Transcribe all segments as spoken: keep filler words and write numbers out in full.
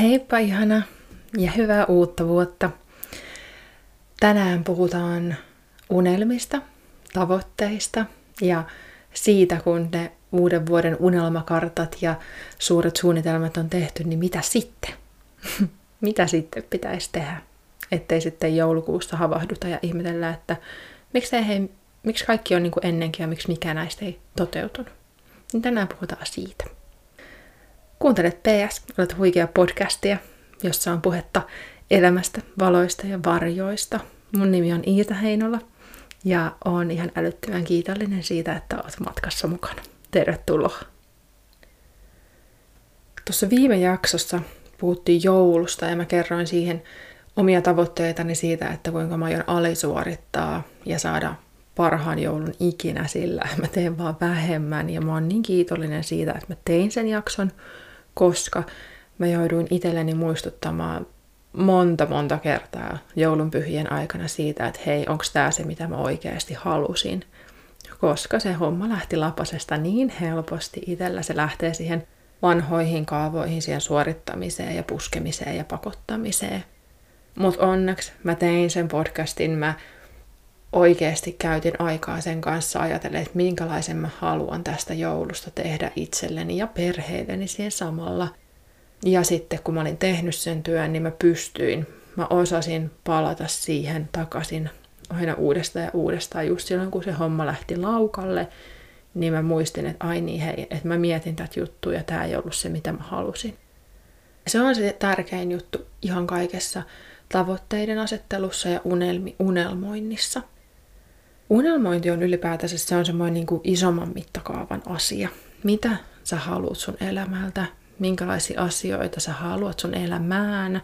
Heippa ihana ja hyvää uutta vuotta! Tänään puhutaan unelmista, tavoitteista ja siitä, kun ne uuden vuoden unelmakartat ja suuret suunnitelmat on tehty, niin mitä sitten? Mitä sitten pitäisi tehdä, ettei sitten joulukuussa havahduta ja ihmetellä, että miksei hei, miksi kaikki on niin kuin ennenkin ja miksi mikään näistä ei toteutunut. Niin tänään puhutaan siitä. Kuuntelet P S, olet huikea podcastia, jossa on puhetta elämästä, valoista ja varjoista. Mun nimi on Iida Heinola ja oon ihan älyttömän kiitollinen siitä, että oot matkassa mukana. Tervetuloa! Tuossa viime jaksossa puhuttiin joulusta ja mä kerroin siihen omia tavoitteitani siitä, että kuinka mä aion alisuorittaa ja saada parhaan joulun ikinä sillä. Mä teen vaan vähemmän ja mä oon niin kiitollinen siitä, että mä tein sen jakson, koska mä jouduin itselleni muistuttamaan monta monta kertaa joulunpyhien aikana siitä, että hei, onks tää se, mitä mä oikeasti halusin. Koska se homma lähti lapasesta niin helposti itsellä, se lähtee siihen vanhoihin kaavoihin, siihen suorittamiseen ja puskemiseen ja pakottamiseen. Mut onneksi mä tein sen podcastin, mä oikeasti käytin aikaa sen kanssa ajatellen, että minkälaisen mä haluan tästä joulusta tehdä itselleni ja perheelleni siihen samalla. Ja sitten kun mä olin tehnyt sen työn, niin mä pystyin, mä osasin palata siihen takaisin aina uudestaan ja uudestaan. Just silloin, kun se homma lähti laukalle, niin mä muistin, että ai niin hei, että mä mietin tätä juttua ja tää ei ollut se, mitä mä halusin. Se on se tärkein juttu ihan kaikessa tavoitteiden asettelussa ja unelmi, unelmoinnissa. Unelmointi on ylipäätänsä se on semmoinen niin kuin isomman mittakaavan asia. Mitä sä haluat sun elämältä? Minkälaisia asioita sä haluat sun elämään?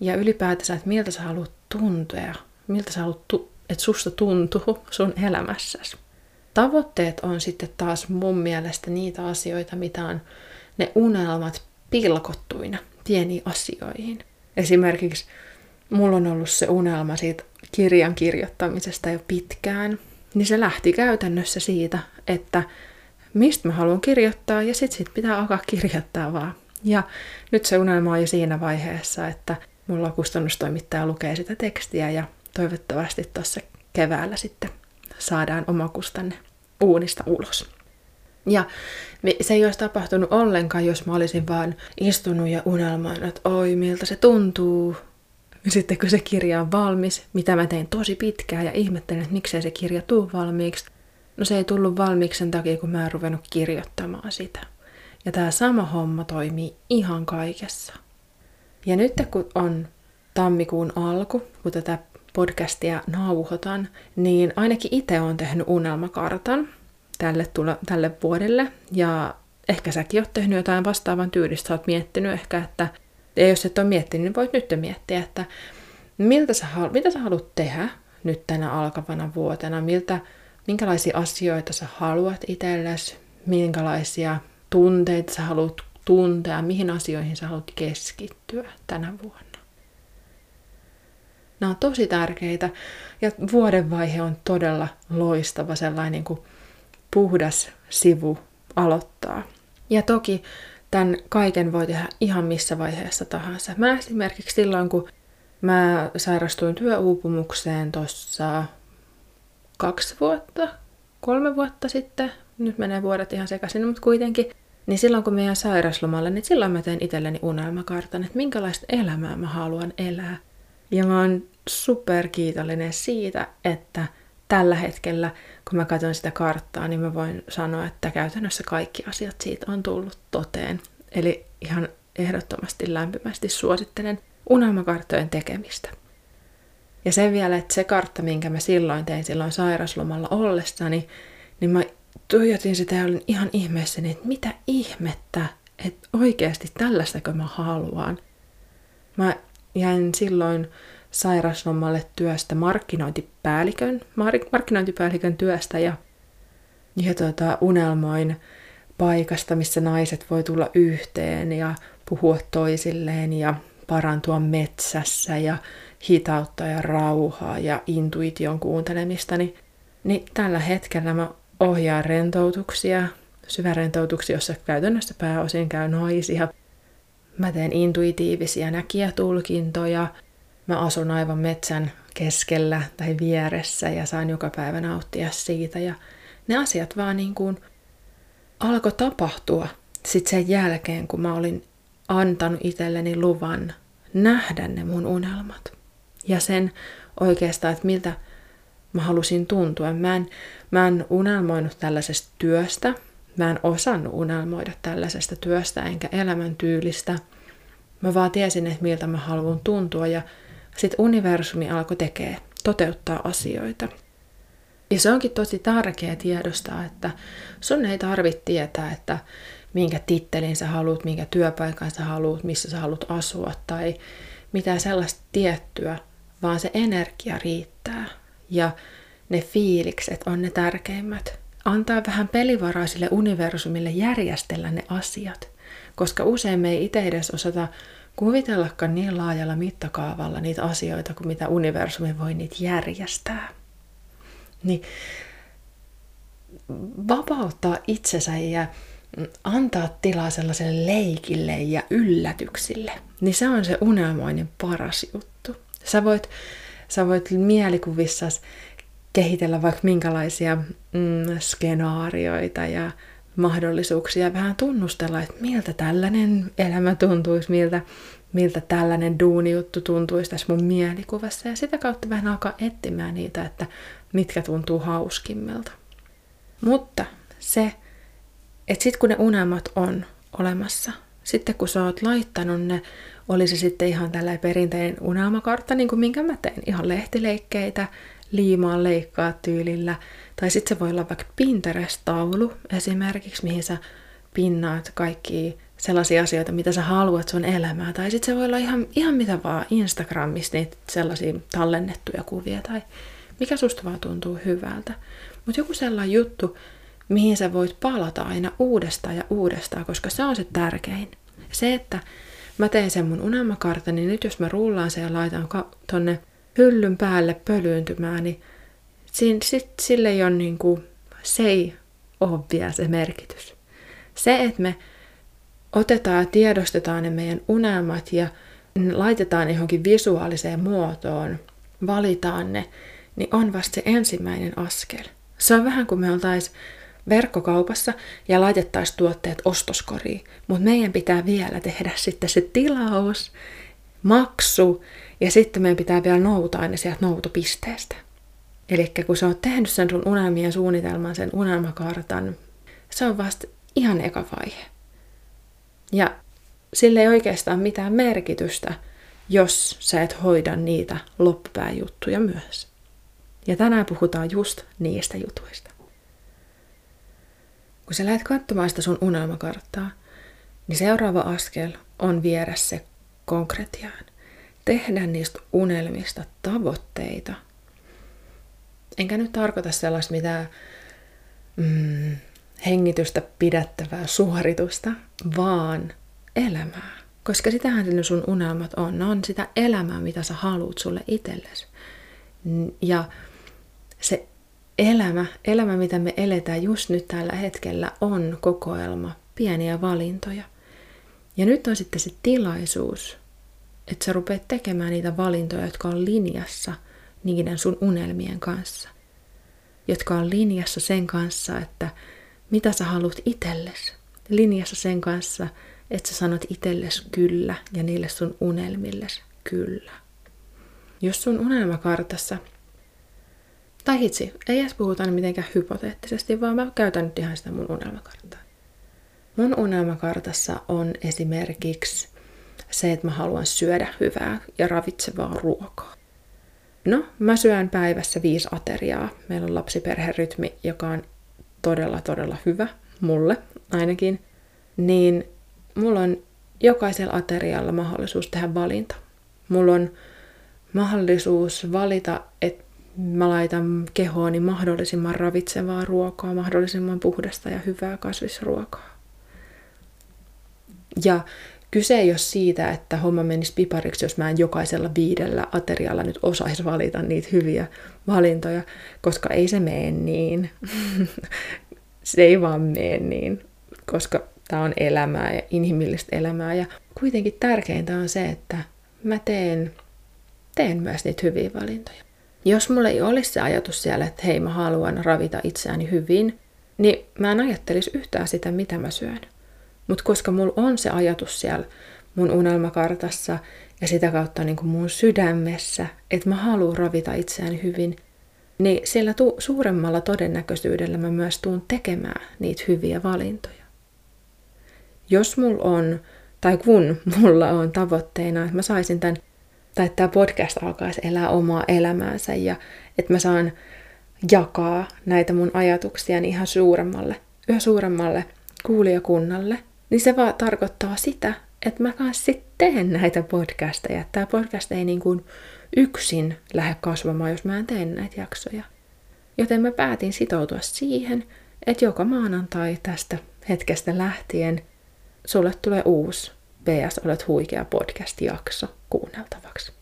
Ja ylipäätänsä, että miltä sä haluat tuntea? Miltä sä haluat, tu- että susta tuntuu sun elämässäsi? Tavoitteet on sitten taas mun mielestä niitä asioita, mitä on ne unelmat pilkottuina pieniin asioihin. Esimerkiksi mulla on ollut se unelma siitä kirjan kirjoittamisesta jo pitkään, niin se lähti käytännössä siitä, että mistä mä haluan kirjoittaa, ja sit, sit pitää alkaa kirjoittaa vaan. Ja nyt se unelma on jo siinä vaiheessa, että mulla kustannustoimittaja lukee sitä tekstiä, ja toivottavasti tuossa keväällä sitten saadaan omakustanne uunista ulos. Ja se ei olisi tapahtunut ollenkaan, jos mä olisin vaan istunut ja unelmoinut, että oi miltä se tuntuu. Sitten kun se kirja on valmis, mitä mä tein tosi pitkään ja ihmettelen, että miksei se kirja tuu valmiiksi. No se ei tullut valmiiksi sen takia, kun mä en ruvennut kirjoittamaan sitä. Ja tää sama homma toimii ihan kaikessa. Ja nyt kun on tammikuun alku, kun tätä podcastia nauhoitan, niin ainakin itse oon tehnyt unelmakartan Tälle, tule, tälle vuodelle, ja ehkä säkin oot tehnyt jotain vastaavan tyylistä, oot miettinyt ehkä, että ja jos et ole miettinyt, niin voit nyt miettiä, että miltä sä, mitä sä haluat tehdä nyt tänä alkavana vuotena, miltä, minkälaisia asioita sä haluat itsellesi, minkälaisia tunteita sä haluat tuntea, mihin asioihin sä haluat keskittyä tänä vuonna. Nämä on tosi tärkeitä, ja vuodenvaihe on todella loistava sellainen kuin puhdas sivu aloittaa. Ja toki tämän kaiken voi tehdä ihan missä vaiheessa tahansa. Mä esimerkiksi silloin, kun mä sairastuin työuupumukseen tuossa kaksi vuotta, kolme vuotta sitten, nyt menee vuodet ihan sekaisin, mutta kuitenkin, niin silloin kun mä jään sairaslomalle, niin silloin mä teen itselleni unelmakartan, että minkälaista elämää mä haluan elää. Ja mä oon superkiitollinen siitä, että tällä hetkellä, kun mä katson sitä karttaa, niin mä voin sanoa, että käytännössä kaikki asiat siitä on tullut toteen. Eli ihan ehdottomasti lämpimästi suosittelen unelmakarttojen tekemistä. Ja sen vielä, että se kartta, minkä mä silloin tein silloin sairaslomalla ollessani, niin mä tuijotin sitä ja olin ihan ihmeessäni, että mitä ihmettä, että oikeasti tällaistakö mä haluan. Mä jäin silloin sairaslomalle työstä markkinointipäällikön, markkinointipäällikön työstä ja, ja tuota, unelmoin paikasta, missä naiset voi tulla yhteen ja puhua toisilleen ja parantua metsässä ja hitautta ja rauhaa ja intuition kuuntelemista. Niin, niin tällä hetkellä mä ohjaan rentoutuksia, syvärentoutuksia, jossa käytännössä pääosin käy naisia. Mä teen intuitiivisia näkijätulkintoja. Mä asun aivan metsän keskellä tai vieressä ja saan joka päivä nauttia siitä. Ja ne asiat vaan niin kuin alkoi tapahtua sitten sen jälkeen, kun mä olin antanut itselleni luvan nähdä ne mun unelmat. Ja sen oikeastaan, että miltä mä halusin tuntua. Mä en, mä en unelmoinut tällaisesta työstä. Mä en osannut unelmoida tällaisesta työstä enkä elämäntyylistä. Mä vaan tiesin, että miltä mä haluan tuntua, ja sit universumi alkoi tekee, toteuttaa asioita. Ja se onkin tosi tärkeä tiedostaa, että sun ei tarvitse tietää, että minkä tittelin sä haluat, minkä työpaikan sä haluat, missä sä haluat asua tai mitään sellaista tiettyä, vaan se energia riittää. Ja ne fiilikset on ne tärkeimmät. Antaa vähän pelivaraa sille universumille järjestellä ne asiat, koska usein me ei itse edes osata kuvitellakaan niin laajalla mittakaavalla niitä asioita, kuin mitä universumi voi niitä järjestää. Niin vapauttaa itsensä ja antaa tilaa sellaiselle leikille ja yllätyksille, niin se on se unelmoinen paras juttu. Sä voit, sä voit mielikuvissasi kehitellä vaikka minkälaisia mm, skenaarioita ja mahdollisuuksia, vähän tunnustella, että miltä tällainen elämä tuntuisi, miltä, miltä tällainen duunijuttu tuntuisi tässä mun mielikuvassa, ja sitä kautta vähän alkaa etsimään niitä, että mitkä tuntuu hauskimmilta. Mutta se, että sit kun ne unelmat on olemassa, sitten kun sä oot laittanut ne, oli se sitten ihan tällainen perinteinen unelmakartta, niin kuin minkä mä teen, ihan lehtileikkeitä, liimaa leikkaa tyylillä. Tai sitten se voi olla vaikka Pinterest-taulu esimerkiksi, mihin sä pinnaat kaikkia sellaisia asioita, mitä sä haluat sun elämää. Tai sitten se voi olla ihan, ihan mitä vaan Instagramissa, niitä sellaisia tallennettuja kuvia tai mikä susta vaan tuntuu hyvältä. Mutta joku sellainen juttu, mihin sä voit palata aina uudestaan ja uudestaan, koska se on se tärkein. Se, että mä tein sen mun unelmakartan, niin nyt jos mä rullaan sen ja laitan tonne hyllyn päälle pölyyntymään, niin sin, sit, sille ei ole niin kuin, se ei ole vielä se merkitys. Se, että me otetaan ja tiedostetaan ne meidän unelmat ja laitetaan johonkin visuaaliseen muotoon, valitaan ne, niin on vasta se ensimmäinen askel. Se on vähän kuin me oltaisiin verkkokaupassa ja laitettaisiin tuotteet ostoskoriin, mutta meidän pitää vielä tehdä sitten se tilaus, maksu, ja sitten meidän pitää vielä noutaa ne sieltä noutopisteestä. Eli kun sä oot tehnyt sen sun unelmien suunnitelman, sen unelmakartan, se on vasta ihan eka vaihe. Ja sillä ei oikeastaan mitään merkitystä, jos sä et hoida niitä loppupääjuttuja myös. Ja tänään puhutaan just niistä jutuista. Kun sä lähdet katsomaan sitä sun unelmakarttaa, niin seuraava askel on viedä se konkretiaan. Tehdä niistä unelmista tavoitteita. Enkä nyt tarkoita sellaista mitään mm, hengitystä pidättävää suoritusta, vaan elämää. Koska sitähän ne sun unelmat on. Ne on sitä elämää, mitä sä haluut sulle itsellesi. Ja se elämä, elämä, mitä me eletään just nyt tällä hetkellä, on kokoelma pieniä valintoja. Ja nyt on sitten se tilaisuus, että sä rupeat tekemään niitä valintoja, jotka on linjassa niiden sun unelmien kanssa. Jotka on linjassa sen kanssa, että mitä sä haluat itsellesi. Linjassa sen kanssa, että sä sanot itsellesi kyllä ja niille sun unelmillesi kyllä. Jos sun unelmakartassa, tai hitsi, ei edes puhuta mitenkään hypoteettisesti, vaan mä käytän nyt ihan sitä mun unelmakarttaa. Mun unelmakartassa on esimerkiksi se, että mä haluan syödä hyvää ja ravitsevaa ruokaa. No, mä syön päivässä viisi ateriaa. Meillä on lapsiperherytmi, joka on todella, todella hyvä, mulle ainakin. Niin mulla on jokaisella aterialla mahdollisuus tehdä valinta. Mulla on mahdollisuus valita, että mä laitan kehooni mahdollisimman ravitsevaa ruokaa, mahdollisimman puhdasta ja hyvää kasvisruokaa. Ja kyse ei ole siitä, että homma menisi pipariksi, jos mä en jokaisella viidellä aterialla nyt osaisi valita niitä hyviä valintoja, koska ei se mene niin. Se ei vaan mene niin, koska tää on elämää ja inhimillistä elämää. Ja kuitenkin tärkeintä on se, että mä teen, teen myös niitä hyviä valintoja. Jos mulla ei olisi se ajatus siellä, että hei, mä haluan ravita itseäni hyvin, niin mä en ajattelisi yhtään sitä, mitä mä syön. Mutta koska mulla on se ajatus siellä mun unelmakartassa ja sitä kautta niin kun mun sydämessä, että mä haluan ravita itseäni hyvin, niin sillä tu- suuremmalla todennäköisyydellä mä myös tuun tekemään niitä hyviä valintoja. Jos mulla on, tai kun mulla on tavoitteena, että mä saisin tämän, tai että tämä podcast alkaisi elää omaa elämäänsä ja että mä saan jakaa näitä mun ajatuksiani ihan suuremmalle, yhä suuremmalle kuulijakunnalle, niin se vaan tarkoittaa sitä, että mä kanssa sitten teen näitä podcasteja. Tämä podcast ei niin kuin yksin lähde kasvamaan, jos mä en tee näitä jaksoja. Joten mä päätin sitoutua siihen, että joka maanantai tästä hetkestä lähtien sulle tulee uusi P S Olet huikea podcast-jakso kuunneltavaksi.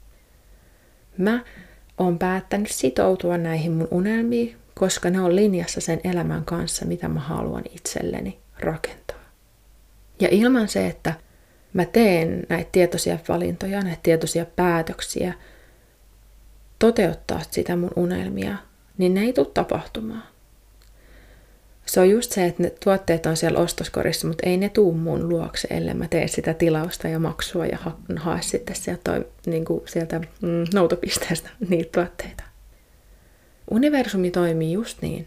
Mä oon päättänyt sitoutua näihin mun unelmiin, koska ne on linjassa sen elämän kanssa, mitä mä haluan itselleni rakentaa. Ja ilman se, että mä teen näitä tietoisia valintoja, näitä tietoisia päätöksiä, toteuttaa sitä mun unelmia, niin ne ei tule tapahtumaan. Se on just se, että ne tuotteet on siellä ostoskorissa, mutta ei ne tuu mun luokse, ellei mä tee sitä tilausta ja maksua ja ha- hae sitten sieltä, toi, niin kuin sieltä mm, noutopisteestä niitä tuotteita. Universumi toimii just niin.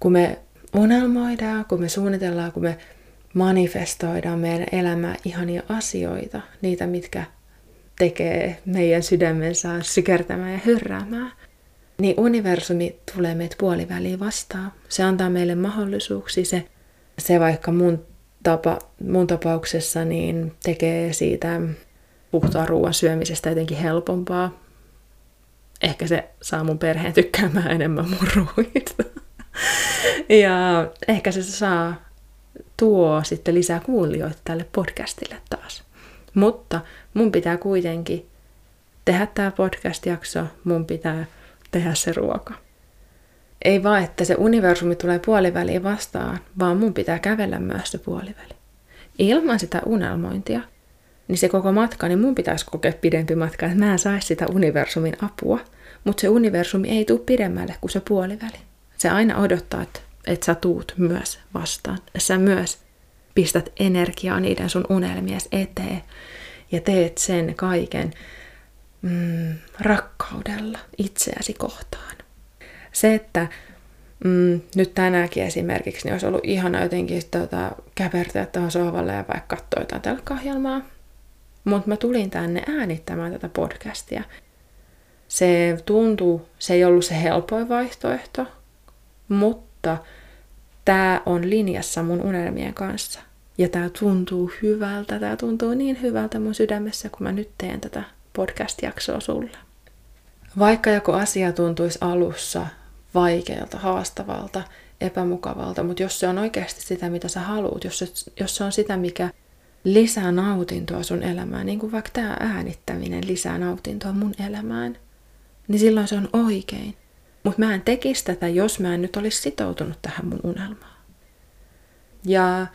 Kun me unelmoidaan, kun me suunnitellaan, kun me manifestoidaan meidän elämää ihania asioita, niitä mitkä tekee meidän sydämensä sykertämään ja hyrräämään, niin universumi tulee meitä puoliväliin vastaan. Se antaa meille mahdollisuuksia. Se, se vaikka mun, tapa, mun tapauksessa niin tekee siitä puhtaan ruoan syömisestä jotenkin helpompaa. Ehkä se saa mun perheen tykkäämään enemmän mun ruoista. Ja ehkä se saa tuo sitten lisää kuulijoita tälle podcastille taas. Mutta mun pitää kuitenkin tehdä tää podcast-jakso, mun pitää tehdä se ruoka. Ei vaan, että se universumi tulee puoliväliin vastaan, vaan mun pitää kävellä myös se puoliväli. Ilman sitä unelmointia, niin se koko matka, niin mun pitäisi kokea pidempi matka, että mä en saisi sitä universumin apua, mutta se universumi ei tule pidemmälle kuin se puoliväli. Se aina odottaa, että, että sä tuut myös vastaan. Sä myös pistät energiaa niiden sun unelmiesi eteen ja teet sen kaiken Mm, rakkaudella itseäsi kohtaan. Se, että mm, nyt tänäänkin esimerkiksi, niin olisi ollut ihana jotenkin tota, käpertyä tuohon sohvalle ja vaikka katsoa jotain telkkaohjelmaa. Mutta mä tulin tänne äänittämään tätä podcastia. Se tuntuu, se ei ollut se helpoin vaihtoehto, mutta tää on linjassa mun unelmien kanssa. Ja tää tuntuu hyvältä, tää tuntuu niin hyvältä mun sydämessä, kun mä nyt teen tätä podcast-jaksoa sulle. Vaikka joku asia tuntuisi alussa vaikealta, haastavalta, epämukavalta, mutta jos se on oikeasti sitä, mitä sä haluut, jos se, jos se on sitä, mikä lisää nautintoa sun elämään, niin kuin vaikka tämä äänittäminen lisää nautintoa mun elämään, niin silloin se on oikein. Mutta mä en tekisi tätä, jos mä en nyt olisi sitoutunut tähän mun unelmaan. Ja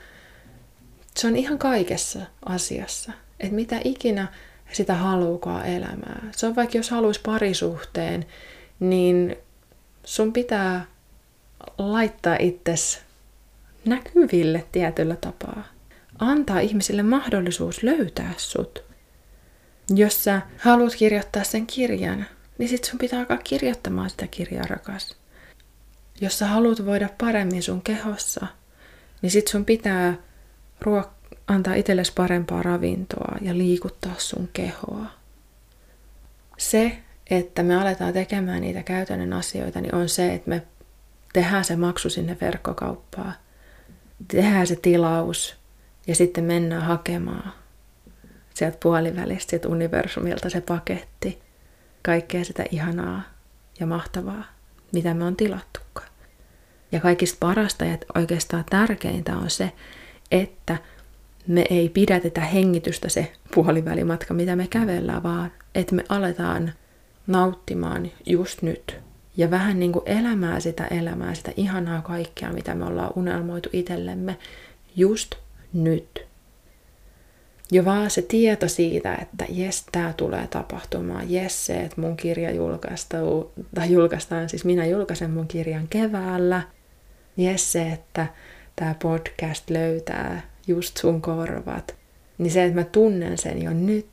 se on ihan kaikessa asiassa, että mitä ikinä sitä haluukaan elämää. Se on vaikka jos haluaisi parisuhteen, niin sun pitää laittaa itsesi näkyville tietyllä tapaa. Antaa ihmisille mahdollisuus löytää sut. Jos sä haluat kirjoittaa sen kirjan, niin sit sun pitää alkaa kirjoittamaan sitä kirjaa, rakas. Jos sä haluat voida paremmin sun kehossa, niin sit sun pitää ruokkaa. Antaa itsellesi parempaa ravintoa ja liikuttaa sun kehoa. Se, että me aletaan tekemään niitä käytännön asioita, niin on se, että me tehdään se maksu sinne verkkokauppaan. Tehdään se tilaus ja sitten mennään hakemaan sieltä puolivälistä, sieltä universumilta se paketti. Kaikkea sitä ihanaa ja mahtavaa, mitä me on tilattukaan. Ja kaikista parasta ja oikeastaan tärkeintä on se, että me ei pidätetä hengitystä se puolivälimatka, mitä me kävellään, vaan että me aletaan nauttimaan just nyt. Ja vähän niin kuin elämää sitä elämää, sitä ihanaa kaikkea, mitä me ollaan unelmoitu itsellemme just nyt. Jo vaan se tieto siitä, että jes, tää tulee tapahtumaan, jes se, että mun kirja julkaistaan, tai julkaistaan, siis minä julkaisen mun kirjan keväällä, jes se, että tää podcast löytää just sun korvat, niin se, että mä tunnen sen jo nyt,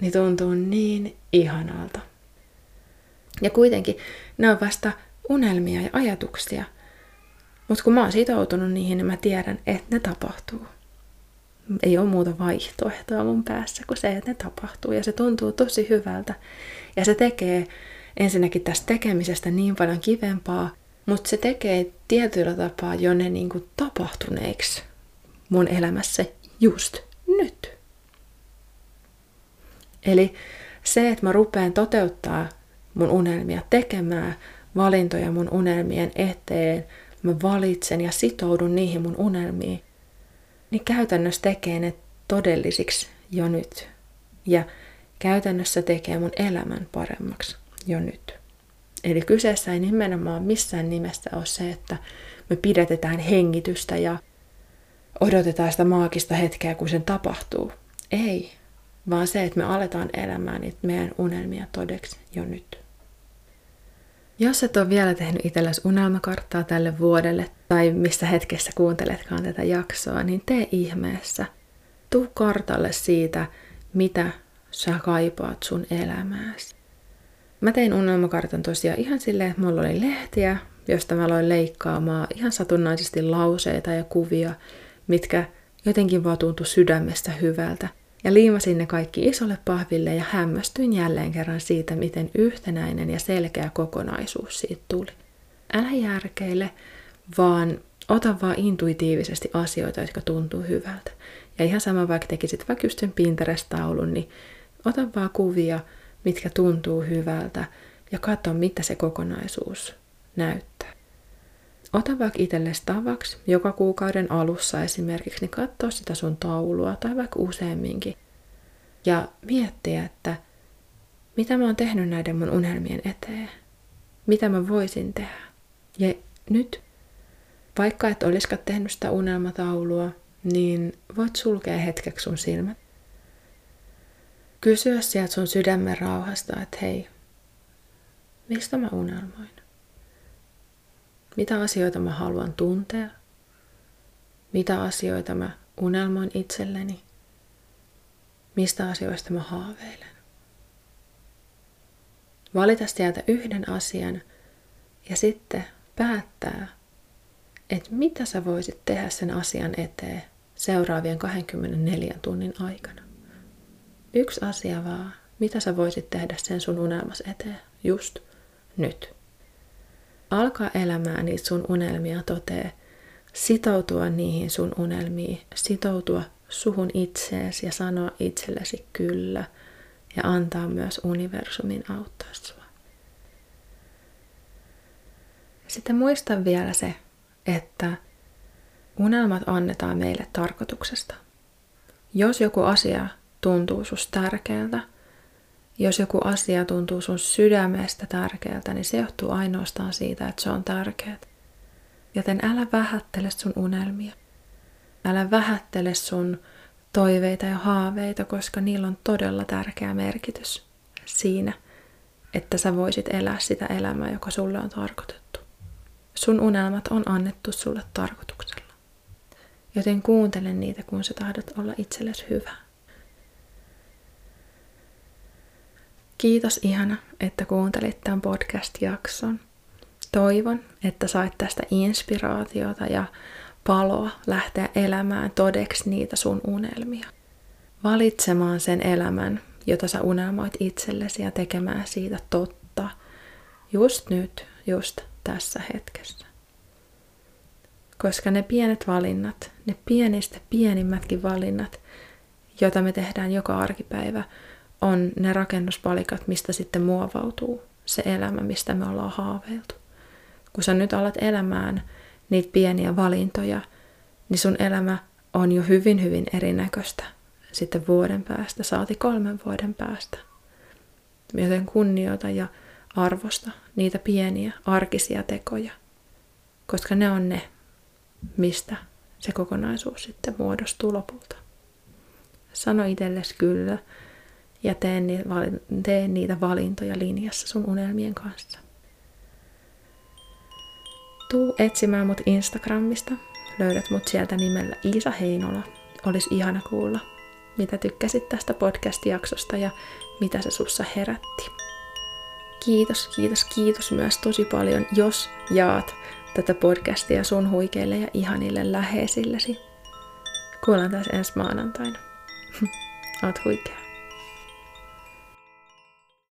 niin tuntuu niin ihanalta. Ja kuitenkin ne on vasta unelmia ja ajatuksia, mutta kun mä oon sitoutunut niihin, niin mä tiedän, että ne tapahtuu. Ei ole muuta vaihtoehtoa mun päässä kuin se, että ne tapahtuu. Ja se tuntuu tosi hyvältä. Ja se tekee ensinnäkin tästä tekemisestä niin paljon kivempaa, mutta se tekee tietyllä tapaa jo ne niin kuin tapahtuneiksi mun elämässä just nyt. Eli se, että mä rupean toteuttaa mun unelmia, tekemään valintoja mun unelmien eteen, mä valitsen ja sitoudun niihin mun unelmiin, niin käytännössä tekee ne todellisiksi jo nyt. Ja käytännössä tekee mun elämän paremmaksi jo nyt. Eli kyseessä ei nimenomaan missään nimessä ole se, että me pidätetään hengitystä ja odotetaan sitä maagista hetkeä, kun sen tapahtuu. Ei, vaan se, että me aletaan elämään niitä meidän unelmia todeksi jo nyt. Jos et ole vielä tehnyt itsellesi unelmakarttaa tälle vuodelle, tai missä hetkessä kuunteletkaan tätä jaksoa, niin tee ihmeessä. Tuu kartalle siitä, mitä sä kaipaat sun elämääsi. Mä tein unelmakartan tosiaan ihan silleen, että mulla oli lehtiä, josta mä aloin leikkaamaan ihan satunnaisesti lauseita ja kuvia, mitkä jotenkin vaan tuntui sydämestä hyvältä. Ja liimasin ne kaikki isolle pahville ja hämmästyin jälleen kerran siitä, miten yhtenäinen ja selkeä kokonaisuus siitä tuli. Älä järkeile, vaan ota vaan intuitiivisesti asioita, jotka tuntuu hyvältä. Ja ihan sama, vaikka tekisit vaikka just sen Pinterest-taulun, niin ota vaan kuvia, mitkä tuntuu hyvältä, ja katso, mitä se kokonaisuus näyttää. Ota vaikka itsellesi tavaksi joka kuukauden alussa esimerkiksi, niin katso sitä sun taulua tai vaikka useamminkin. Ja miettiä, että mitä mä oon tehnyt näiden mun unelmien eteen. Mitä mä voisin tehdä. Ja nyt, vaikka et olisikaan tehnyt sitä unelmataulua, niin voit sulkea hetkeksi sun silmät. Kysyä sieltä sun sydämen rauhasta, että hei, mistä mä unelmoin? Mitä asioita mä haluan tuntea? Mitä asioita mä unelmoin itselleni? Mistä asioista mä haaveilen? Valita sieltä yhden asian ja sitten päättää, että mitä sä voisit tehdä sen asian eteen seuraavien kaksikymmentäneljän tunnin aikana. Yksi asia vaan, mitä sä voisit tehdä sen sun unelmas eteen just nyt. Alkaa elämään niitä sun unelmia toteen, sitoutua niihin sun unelmiin, sitoutua suhun itseesi ja sanoa itsellesi kyllä ja antaa myös universumin auttaa sua. Sitten muista vielä se, että unelmat annetaan meille tarkoituksesta. Jos joku asia tuntuu susta tärkeältä, jos joku asia tuntuu sun sydämestä tärkeältä, niin se johtuu ainoastaan siitä, että se on tärkeää. Joten älä vähättele sun unelmia. Älä vähättele sun toiveita ja haaveita, koska niillä on todella tärkeä merkitys siinä, että sä voisit elää sitä elämää, joka sulle on tarkoitettu. Sun unelmat on annettu sulle tarkoituksella. Joten kuuntele niitä, kun sä tahdot olla itsellesi hyvä. Kiitos ihana, että kuuntelit tämän podcast-jakson. Toivon, että sait tästä inspiraatiota ja paloa lähteä elämään todeksi niitä sun unelmia. Valitsemaan sen elämän, jota sä unelmoit itsellesi ja tekemään siitä totta just nyt, just tässä hetkessä. Koska ne pienet valinnat, ne pienistä pienimmätkin valinnat, joita me tehdään joka arkipäivä, on ne rakennuspalikat, mistä sitten muovautuu se elämä, mistä me ollaan haaveiltu. Kun sä nyt alat elämään niitä pieniä valintoja, niin sun elämä on jo hyvin, hyvin erinäköistä sitten vuoden päästä, saati kolmen vuoden päästä. Joten kunnioita ja arvosta niitä pieniä arkisia tekoja, koska ne on ne, mistä se kokonaisuus sitten muodostuu lopulta. Sano itsellesi kyllä ja tee niitä, vali- tee niitä valintoja linjassa sun unelmien kanssa. Tuu etsimään mut Instagramista. Löydät mut sieltä nimellä Iida Heinola. Olis ihana kuulla, mitä tykkäsit tästä podcast-jaksosta ja mitä se sussa herätti. Kiitos, kiitos, kiitos myös tosi paljon, jos jaat tätä podcastia sun huikeille ja ihanille läheisillesi. Kuullaan taas ensi maanantaina. Oot huikea.